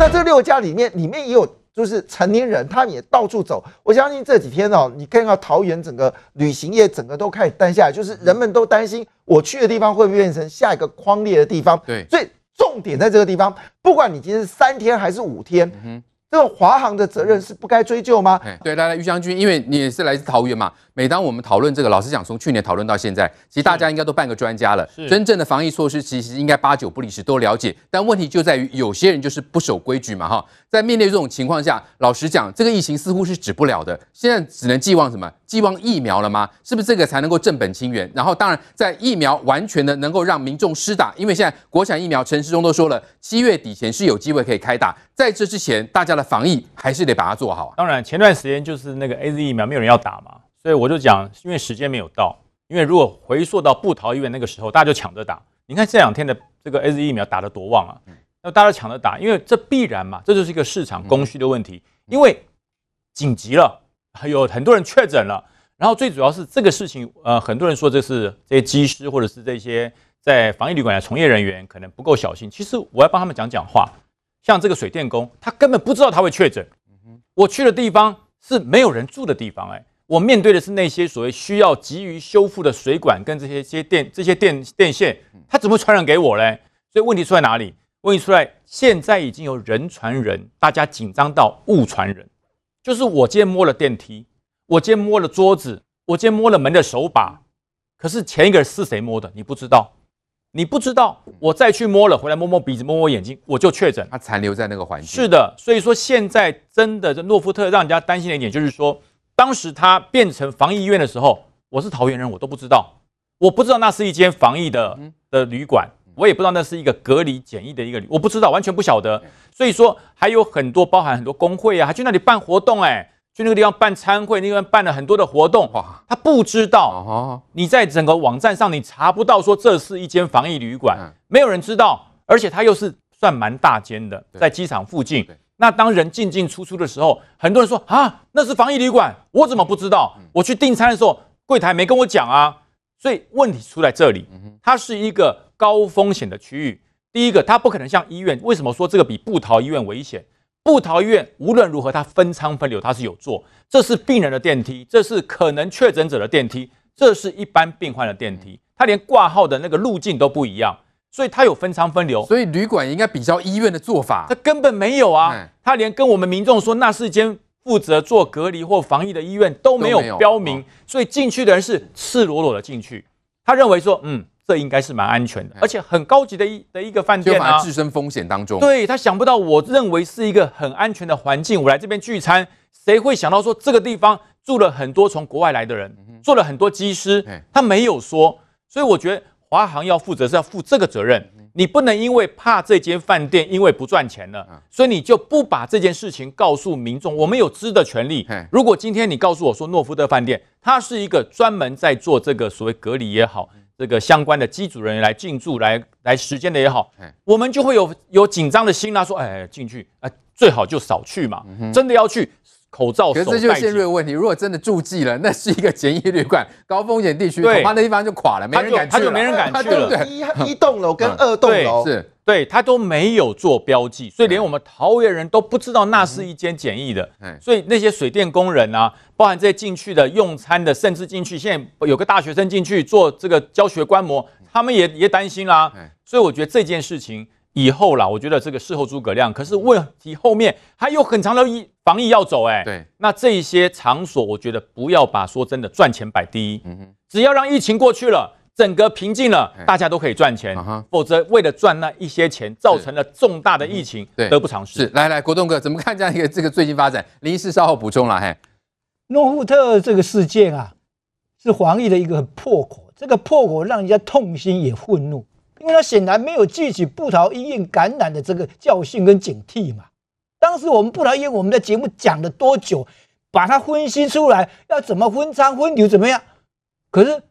那这六家里面也有就是成年人，他们也到处走。我相信这几天哦，你看到桃园整个旅行业整个都开始淡下来，就是人们都担心我去的地方会不会变成下一个匡列的地方。对，所以重点在这个地方，不管你今天是3天还是5天。嗯，这个华航的责任是不该追究吗？对，来于湘君，因为你也是来自桃园嘛。每当我们讨论这个，老实讲，从去年讨论到现在，其实大家应该都半个专家了。真正的防疫措施其实应该8、9不离十，都了解。但问题就在于有些人就是不守规矩嘛，哈。在面对这种情况下，老实讲，这个疫情似乎是止不了的。现在只能寄望什么？寄望疫苗了吗？是不是这个才能够正本清源？然后，当然，在疫苗完全的能够让民众施打，因为现在国产疫苗，陈时中都说了，7月底前是有机会可以开打。在这之前，大家的防疫还是得把它做好啊。当然，前段时间就是那个 AZ 疫苗没有人要打嘛，所以我就讲，因为时间没有到，因为如果回溯到不桃医院那个时候，大家就抢着打。你看这2天的这个 AZ 疫苗打得多旺啊，那大家抢着打，因为这必然嘛，这就是一个市场供需的问题，因为紧急了。有很多人确诊了，然后最主要是这个事情，很多人说这是这些机师或者是这些在防疫旅馆的从业人员可能不够小心。其实我要帮他们讲话，像这个水电工，他根本不知道他会确诊。我去的地方是没有人住的地方，我面对的是那些所谓需要急于修复的水管跟这些电线，他怎么传染给我嘞？所以问题出在哪里？问题出在现在已经有人传人，大家紧张到物传人。就是我今天摸了电梯，我今天摸了桌子，我今天摸了门的手把，可是前一个是谁摸的？你不知道，你不知道，我再去摸了，回来摸摸鼻子，摸摸眼睛，我就确诊。它残留在那个环境。是的，所以说现在真的，诺夫特让人家担心的一点就是说，当时它变成防疫医院的时候，我是桃园人，我都不知道，我不知道那是一间防疫的旅馆。我也不知道那是一个隔离检疫的一个，我不知道，完全不晓得。所以说还有很多包含很多工会啊，还去那里办活动，去那个地方办餐会，那个地方办了很多的活动，他不知道。你在整个网站上你查不到说这是一间防疫旅馆，没有人知道，而且它又是算蛮大间的，在机场附近。那当人进进出出的时候，很多人说啊，那是防疫旅馆，我怎么不知道？我去订餐的时候，柜台没跟我讲啊。所以问题出在这里，它是一个高风险的区域。第一个，它不可能像医院，为什么说这个比布桃医院危险？布桃医院无论如何，它分仓分流，它是有做，这是病人的电梯，这是可能确诊者的电梯，这是一般病患的电梯，它连挂号的那个路径都不一样，所以它有分仓分流。所以旅馆应该比较医院的做法，它根本没有啊，它连跟我们民众说那是一间负责做隔离或防疫的医院都没有标明，所以进去的人是赤裸裸的进去，他认为说这应该是蛮安全的，而且很高级的一个饭店啊，就把它置身风险当中。对，他想不到，我认为是一个很安全的环境，我来这边聚餐，谁会想到说这个地方住了很多从国外来的人，做了很多机师，他没有说。所以我觉得华航要负这个责任，你不能因为怕这间饭店因为不赚钱了，所以你就不把这件事情告诉民众。我们有知的权利。如果今天你告诉我说诺夫特饭店，它是一个专门在做这个所谓隔离也好，这个相关的机组人员来进驻来时间的也好，我们就会有紧张的心啦，说进去最好就少去嘛，真的要去口罩手戴紧。可是这就是陷入的问题，如果真的住进了，那是一个检疫旅馆，高风险地区，恐怕那地方就垮了，没人敢去了，他就没人敢去了。1栋楼跟2栋楼，对，他都没有做标记，所以连我们桃园人都不知道那是一间检疫的。所以那些水电工人啊，包含这些进去的用餐的，甚至进去现在有个大学生进去做这个教学观摩，他们也担心啦。所以我觉得这件事情以后啦，我觉得这个事后诸葛亮，可是问题后面还有很长的防疫要走。对，那这一些场所，我觉得不要把说真的赚钱摆第一，只要让疫情过去了，整个平静了，大家都可以赚钱，否则为了赚那一些钱，造成了重大的疫情，得不偿失。来，国栋哥怎么看这样一个这个最近发展？林医师稍后补充了。诺富特这个事件啊，是防疫的一个破口，这个破口让人家痛心也愤怒，因为他显然没有记起布桃医院感染的这个教训跟警惕嘛。当时我们布桃医院，我们的节目讲了多久，把它分析出来，要怎么分仓分流怎么样？可是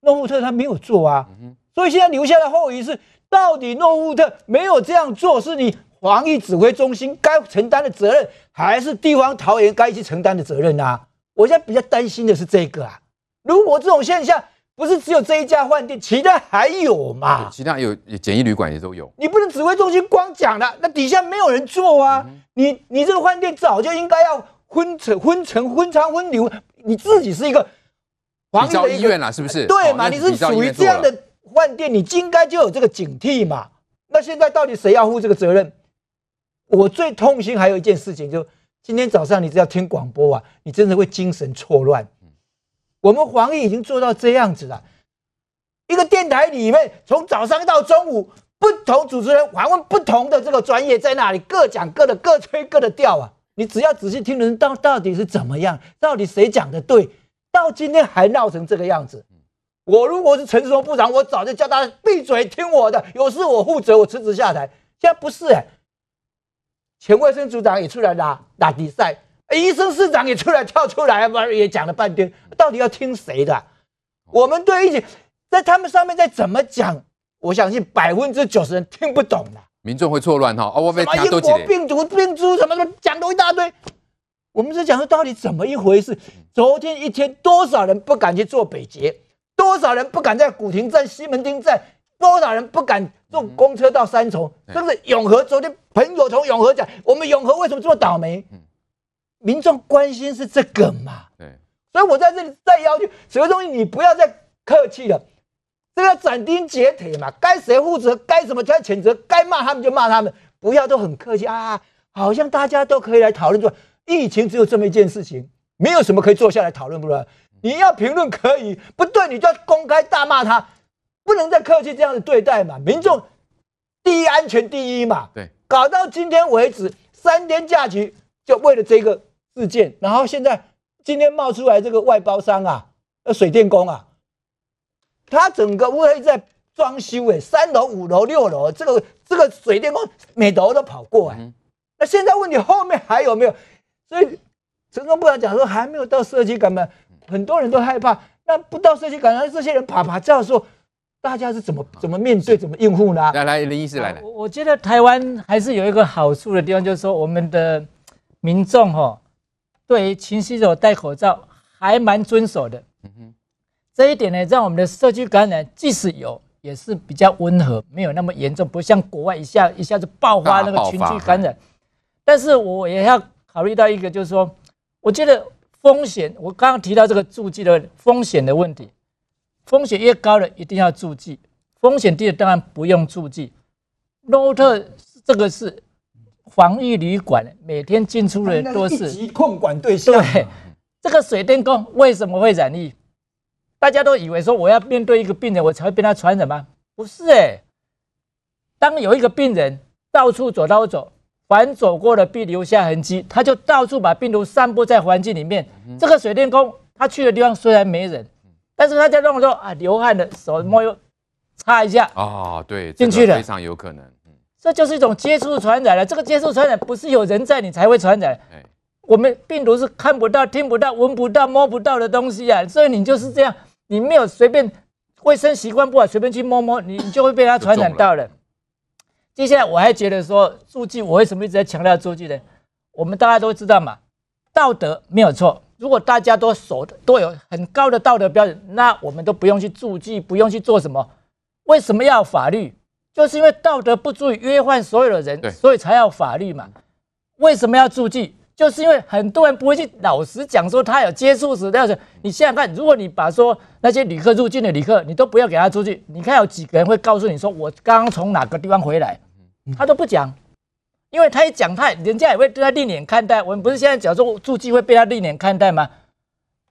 诺富特他没有做啊，所以现在留下的后遗是，到底诺富特没有这样做，是你防疫指挥中心该承担的责任，还是地方桃园该去承担的责任啊？我现在比较担心的是这个啊。如果这种现象不是只有这一家饭店，其他还有嘛？其他有简易旅馆也都有。你不能指挥中心光讲了，那底下没有人做啊！你这个饭店早就应该要昏流，你自己是一个比较医院啦，是不是？对嘛？你是属于这样的饭店，你应该就有这个警惕嘛。那现在到底谁要负这个责任？我最痛心还有一件事情，就今天早上你只要听广播啊，你真的会精神错乱。 我们防疫已经做到这样子了，一个电台里面从早上到中午，不同主持人访问不同的这个专业在那里各讲各的，各吹各的调啊。你只要仔细听人到底是怎么样，到底谁讲的对，到今天还闹成这个样子。我如果是陈时中部长，我早就叫他闭嘴听我的，有事我负责，我辞职下台。现在不是哎、欸，前卫生组长也出来打比赛。 医生市长也跳出来，也讲了半天，到底要听谁的、啊？我们对疫情在他们上面再怎么讲，我相信90%人听不懂的，民众会错乱哈。哦，什么英国病毒、病株什么的，讲了一大堆。我们是讲说到底怎么一回事？昨天一天，多少人不敢去做北捷？多少人不敢在古亭站、西门町站？多少人不敢坐公车到三重？甚至永和，昨天朋友从永和讲，我们永和为什么这么倒霉？民众关心是这个嘛？对，所以我在这里再要求指挥中心，你不要再客气了，这个斩钉截铁嘛，该谁负责，该什么该谴责，该骂他们就骂他们，不要都很客气啊，好像大家都可以来讨论说，疫情只有这么一件事情，没有什么可以坐下来讨论不了。你要评论可以，不对你就要公开大骂他，不能再客气这样子对待嘛。民众第一，安全第一嘛。对，搞到今天为止，3天假期就为了这个。 事件，然后现在今天冒出来这个外包商啊，水电工啊，他整个屋在装修哎，3楼、5楼、6楼，这个水电工每楼都跑过哎。那现在问题后面还有没有？所以陈忠部长讲说还没有到社区感染，很多人都害怕。那不到社区感染，这些人爬爬照说，大家是怎么面对、怎么应付呢？来，林医师来了。我觉得台湾还是有一个好处的地方，就是说我们的民众哈。 对于勤洗手、戴口罩还蛮遵守的，这一点呢，让我们的社区感染即使有，也是比较温和，没有那么严重，不像国外一下子爆发那个群聚感染。但是我也要考虑到一个，就是说，我觉得风险，我刚刚提到这个注记的风险的问题，风险越高的一定要注记，风险低的当然不用注记。Lotte 这个是。 防疫旅馆每天进出的都是一级控管对象。对，这个水电工为什么会染疫？大家都以为说我要面对一个病人，我才会被他传染吗？不是哎。当有一个病人到处走，凡走过的必留下痕迹，他就到处把病毒散布在环境里面。这个水电工他去的地方虽然没人，但是他在弄的时候啊，流汗的手摸又擦一下啊，对，进去了，非常有可能。 这就是一种接触传染了。这个接触传染不是有人在你才会传染，我们病毒是看不到、听不到、闻不到、摸不到的东西啊，所以你就是这样，你没有随便卫生习惯不好，随便去摸，你就会被它传染到了。接下来我还觉得说，注记我为什么一直在强调注记呢？我们大家都知道嘛，道德没有错。如果大家都有很高的道德标准，那我们都不用去注记，不用去做什么。为什么要法律？ 就是因为道德不足以约换所有的人，所以才要法律嘛。为什么要注记？就是因为很多人不会去老实讲说他有接触史料的。你想想看，如果你把说那些旅客入境的旅客，你都不要给他出去，你看有几个人会告诉你说我刚刚从哪个地方回来，他都不讲，因为他一讲他人家也会对他另眼看待。我们不是现在讲说注记会被他另眼看待吗？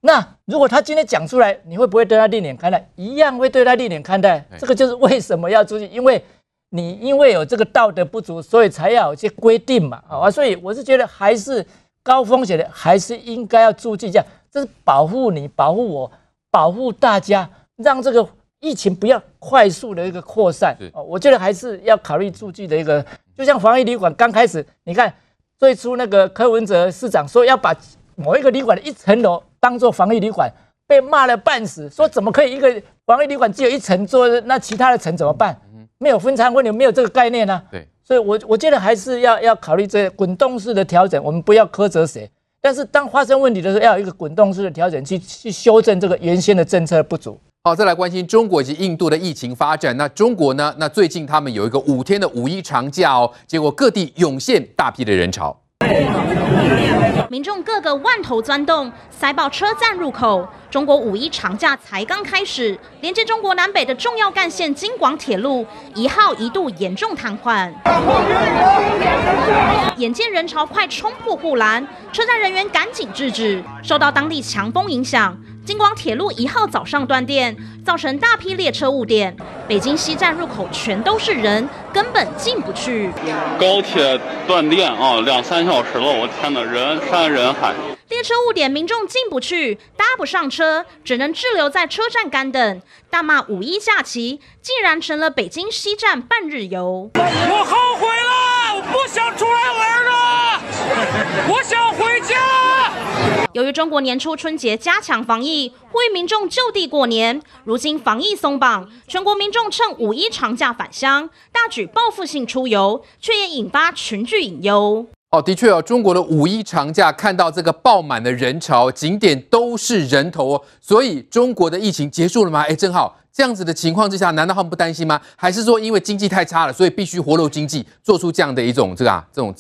那如果他今天讲出来，你会不会对他另眼看待？一样会对他另眼看待。这个就是为什么要注记，因为。 你因为有这个道德不足，所以才要有些规定嘛，啊，所以我是觉得还是高风险的，还是应该要注意一下，这是保护你、保护我、保护大家，让这个疫情不要快速的一个扩散。哦，我觉得还是要考虑注意的一个，就像防疫旅馆刚开始，你看最初那个柯文哲市长说要把某一个旅馆的1层楼当做防疫旅馆，被骂了半死，说怎么可以一个防疫旅馆只有1层做，那其他的层怎么办？ 没有分仓分流，没有这个概念啊。对，所以我觉得还是要考虑这个滚动式的调整，我们不要苛责谁。但是当发生问题的时候，要有一个滚动式的调整去修正这个原先的政策的不足。好，再来关心中国及印度的疫情发展。那中国呢？那最近他们有一个5天的五一长假哦，结果各地涌现大批的人潮，民众各个万头钻动，塞爆车站入口。中国五一长假才刚开始，连接中国南北的重要干线京广铁路1号一度严重瘫痪，眼见人潮快冲破护栏，车站人员赶紧制止。受到当地强风影响，京广铁路1号早上断电，造成大批列车误点。北京西站入口全都是人，根本进不去。高铁断电啊，2、3小时了，我天哪，人山人海。列车误点，民众进不去，搭不上车，只能滞留在车站干等。大骂五一假期竟然成了北京西站半日游。我后悔了，我不想出来玩了，我想回家。由于中国年初春节加强防疫，呼吁民众就地过年，如今防疫松绑，全国民众趁五一长假返乡，大举报复性出游，却也引发群聚隐忧。哦，的确哦，中国的五一长假看到这个爆满的人潮，景点都是人头哦，所以中国的疫情结束了吗？哎，正好这样子的情况之下，难道他们不担心吗？还是说因为经济太差了，所以必须活络经济，做出这样的一种这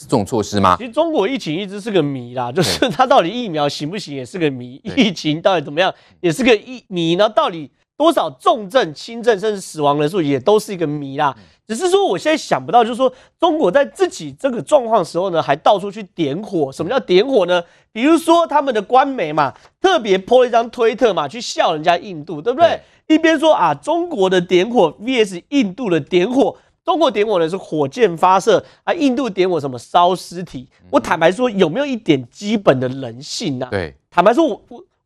种措施吗？其实中国疫情一直是个谜啦，就是它到底疫苗行不行也是个谜，疫情到底怎么样也是个谜，然后到底多少重症、轻症甚至死亡人数也都是一个谜啦。只是说我现在想不到，就是说中国在自己这个状况时候呢，还到处去点火。什么叫点火呢？比如说他们的官媒嘛，特别 po 了一张推特嘛，去笑人家印度，对不对？一边说啊，中国的点火 vs 印度的点火，中国点火呢是火箭发射啊，印度点火什么烧尸体。我坦白说，有没有一点基本的人性啊？对，坦白说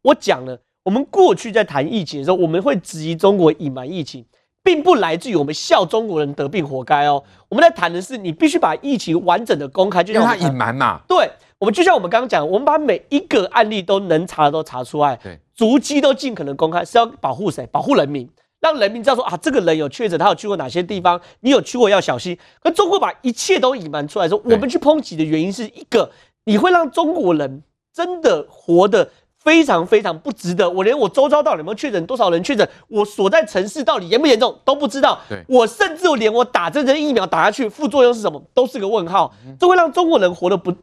我讲了，我们过去在谈疫情的时候，我们会质疑中国隐瞒疫情。并不来自于我们笑中国人得病活该哦，我们在谈的是你必须把疫情完整的公开，就像他隐瞒嘛。对，我们就像我们刚刚讲，我们把每一个案例都能查的都查出来，对，足迹都尽可能公开，是要保护谁？保护人民，让人民知道说啊，这个人有确诊，他有去过哪些地方，你有去过要小心。可中国把一切都隐瞒出来的时候，我们去抨击的原因是一个，你会让中国人真的活得非常非常不值得。我连我周遭到底有没有确诊，多少人确诊，我所在城市到底严不严重都不知道。我甚至连我打这针疫苗打下去副作用是什么，都是个问号。这会让中国人活得不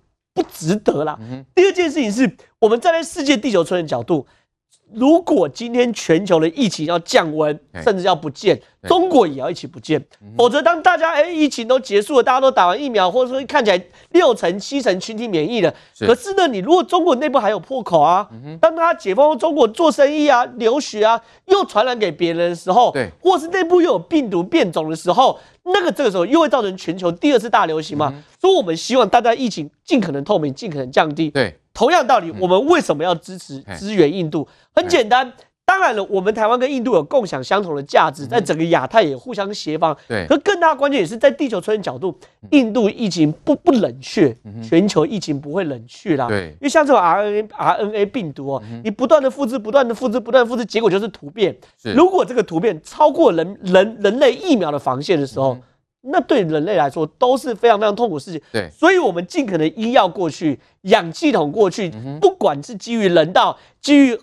值得啦。第二件事情是，我们站在世界地球村的角度，如果今天全球的疫情要降温，甚至要不见，中国也要一起不见。否则，当大家疫情都结束了，大家都打完疫苗，或者说看起来6成、7成群体免疫了，可是呢，你如果中国内部还有破口啊，当他解封，中国做生意啊、留学啊，又传染给别人的时候，或是内部又有病毒变种的时候，这个时候又会造成全球第2次大流行嘛。所以，我们希望大家疫情尽可能透明，尽可能降低。对。同样道理，我们为什么要支援印度？很简单，当然了，我们台湾跟印度有共享相同的价值，在整个亚太也互相协防。对，可更大的关键也是在地球村的角度，印度疫情不冷却，全球疫情不会冷却啦。对，因为像这种 RNA 病毒哦，你不断的复制、不断的复制、不断的复制，结果就是突变。如果这个突变超过人类疫苗的防线的时候，那对人类来说都是非常非常痛苦的事情。对，所以我们尽可能医药过去，氧气筒过去，不管是基于人道，基于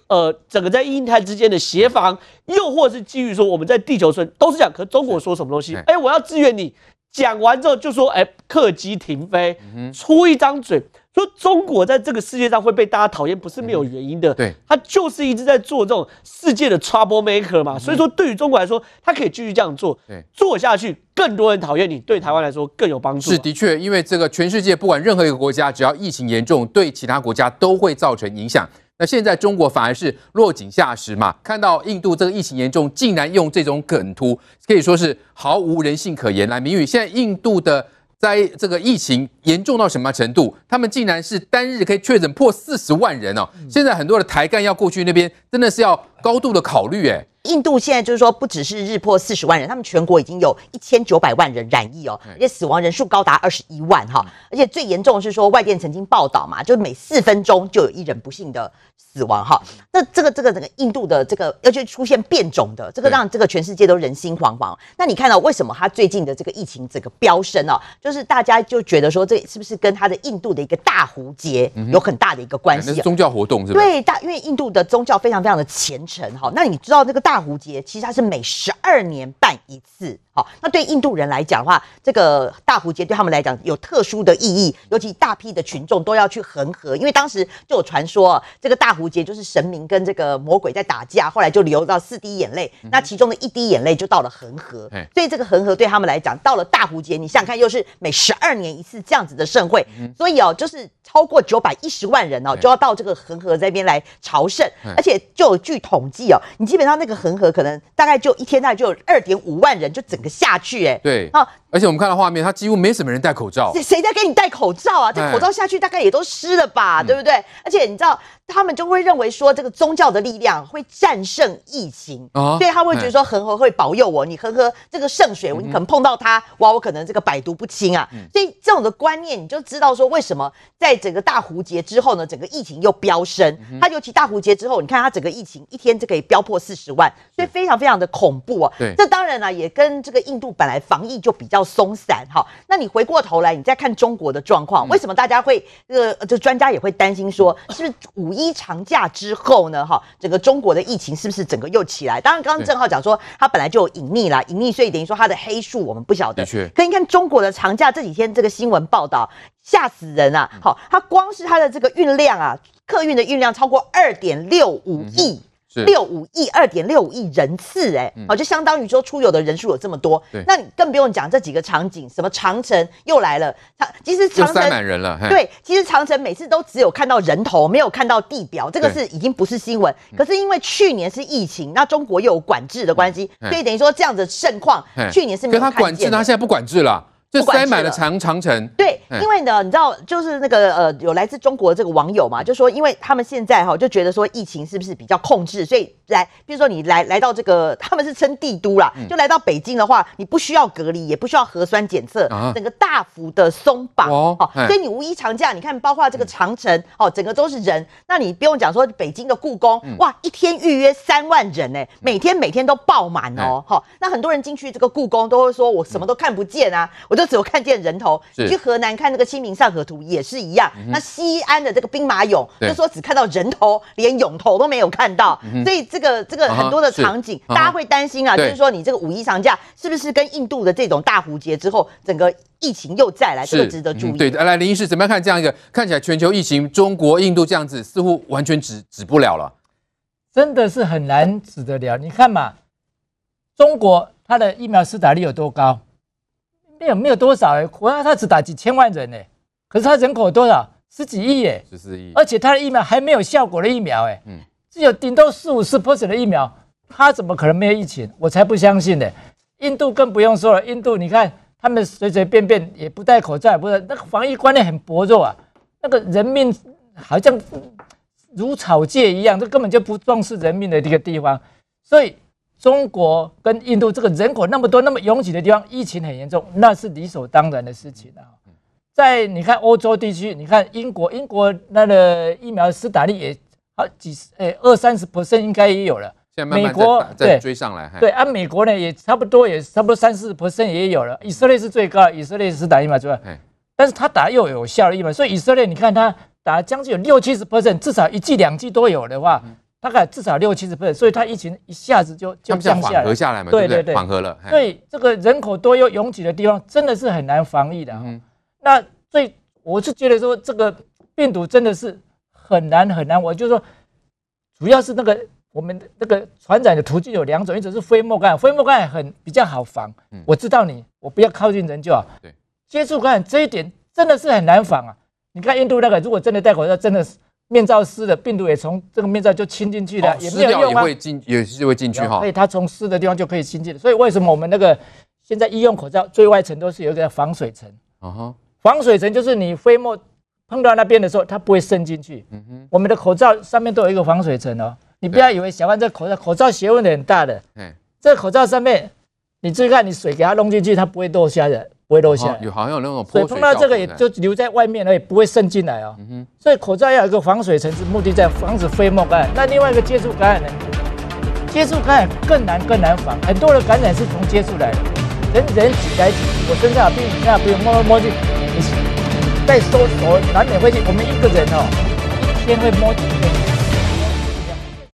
整个在印太之间的协防，又或是基于说我们在地球村都是讲，可中国说什么东西？我要支援你，讲完之后就说客机停飞，出一张嘴。说中国在这个世界上会被大家讨厌，不是没有原因的。对，他就是一直在做这种世界的 trouble maker 嘛。所以说，对于中国来说，他可以继续这样做，做下去，更多人讨厌你，对台湾来说更有帮助。是的确，因为这个全世界不管任何一个国家，只要疫情严重，对其他国家都会造成影响。那现在中国反而是落井下石嘛，看到印度这个疫情严重，竟然用这种梗图，可以说是毫无人性可言。来，明宇，现在印度的在这个疫情严重到什么程度？他们竟然是单日可以确诊破40万人哦！现在很多的台干要过去那边，真的是要高度的考虑哎。印度现在就是说，不只是日破40万人，他们全国已经有1900万人染疫哦，而且死亡人数高达21万哈。而且最严重的是说，外电曾经报道嘛，就每4分钟就有一人不幸的死亡哈。那这个印度的这个，而且出现变种的，这个让这个全世界都人心惶惶。那你看到为什么他最近的这个疫情这个飙升哦，就是大家就觉得说，这是不是跟他的印度的一个大胡节有很大的一个关系？那是宗教活动是吧？对，因为印度的宗教非常非常的虔诚。城哈，那你知道那个大壶节其实它是每12年办一次，好，那对印度人来讲的话，这个大壶节对他们来讲有特殊的意义，尤其大批的群众都要去恒河，因为当时就有传说，这个大壶节就是神明跟这个魔鬼在打架，后来就流到4滴眼泪，那其中的1滴眼泪就到了恒河，所以这个恒河对他们来讲，到了大壶节，你想想看，又是每12年一次这样子的盛会，所以哦，就是超过910万人哦，就要到这个恒河这边来朝圣，而且就有据统计哦，你基本上那个恒河可能大概就一天大概就有2.5万人就整个下去哎，对啊，而且我们看到画面，他几乎没什么人戴口罩，谁在给你戴口罩啊？这口罩下去大概也都湿了吧，对不对？而且你知道他们就会认为说这个宗教的力量会战胜疫情，哦、所以他会觉得说恒河会保佑我，你恒河这个圣水，你可能碰到它，哇，我可能这个百毒不侵啊，所以这种的观念你就知道说为什么在整个大壶节之后呢，整个疫情又飙升，它尤其大壶节之后，你看它整个疫情一天就可以飙破40万，所以非常非常的恐怖啊。对，这当然啦、啊，也跟这个印度本来防疫就比较松散哈。那你回过头来，你再看中国的状况，为什么大家会这专家也会担心说，是不是5一长假之后呢？哈，整个中国的疫情是不是整个又起来？当然，刚刚郑皓讲说，它本来就有隐匿啦，隐匿，所以等于说它的黑数我们不晓得。可你看中国的长假这几天这个新闻报道，吓死人啊！好，它光是它的这个运量啊，客运的运量超过2.65亿。65亿 2.65亿人次哎、欸，好、就相当于说出游的人数有这么多，那你更不用讲这几个场景，什么长城又来了，其实长城塞满人了，对，其实长城每次都只有看到人头，没有看到地表，这个是已经不是新闻。可是因为去年是疫情，那中国又有管制的关系，所以等于说这样的盛况，去年是没有看见的。他管制，他现在不管制了。就塞满了长城，对，因为呢，你知道，就是那个有来自中国的这个网友嘛，就说，因为他们现在哈就觉得说疫情是不是比较控制，所以比如说你来到这个，他们是称帝都啦，就来到北京的话，你不需要隔离，也不需要核酸检测，整个大幅的松绑，哦，所以你5一长假，你看包括这个长城，哦，整个都是人，那你不用讲说北京的故宫，哇，一天预约3万人哎，每天都爆满哦，哈，那很多人进去这个故宫都会说我什么都看不见啊，我就。只有看见人头，你去河南看那个《清明上河图》也是一样。那西安的这个兵马俑，就说只看到人头，连俑头都没有看到。所以这个很多的场景，大家会担心啊，就是说你这个5一长假是不是跟印度的这种大壶节之后，整个疫情又再来，这个值得注意。对，来林医师怎么样看这样一个看起来全球疫情，中国、印度这样子似乎完全止不了了，真的是很难止得了。你看嘛，中国它的疫苗施打率有多高？没有多少哎，国家他只打几千万人哎，可是他人口有多少？10几亿哎，14亿，而且他的疫苗还没有效果的疫苗哎，只有顶多40-50% 的疫苗，他怎么可能没有疫情？我才不相信呢。印度更不用说了，印度你看他们随便也不戴口罩，也不是那个防疫观念很薄弱啊，那个人命好像如草芥一样，这根本就不重视人命的一个地方，所以。中国跟印度这个人口那么多、那么拥挤的地方，疫情很严重，那是理所当然的事情啊。在你看欧洲地区，你看英国那个疫苗施打率也好20-30% 应该也有了。现在慢慢美国在追上来，对啊，美国呢也差不多30-40% 也有了。以色列是最高的，以色列是打疫苗最高，但是他打又有效的疫苗，所以以色列你看他打将近有60-70%，至少1剂2剂都有的话。大概至少60-70%，所以它疫情一下子就降下来，缓和下来嘛，对不对？缓和了。对，这个人口多又拥挤的地方，真的是很难防疫的。那我是觉得说，这个病毒真的是很难。我就说，主要是那个我们那个传染的途径有2种，一种是飞沫感染比较好防。我知道你，我不要靠近人就好。对，接触感染这一点真的是很难防啊！你看印度那个，如果真的戴口罩，真的是。面罩湿的病毒也从这个面罩就侵进去了，也没有用啊，也是会进去哈。所以它从湿的地方就可以侵进去。所以为什么我们那个现在医用口罩最外层都是有一个防水层？防水层就是你飞沫碰到那边的时候，它不会渗进去。我们的口罩上面都有一个防水层哦。你不要以为小看这口罩学问很大的。这口罩上面，你注意看，你水给它弄进去，它不会落下的。不会漏下来，有好像有那种水碰到这个也就留在外面而已，不会渗进来哦。所以口罩要有一个防水层次，目的在防止飞沫感染。那另外一个接触感染更难防，很多的感染是从接触来的，人挤来挤，我身上有病，你那不用摸去，你再收手难免会去。我们一个人哦，一天会摸几遍。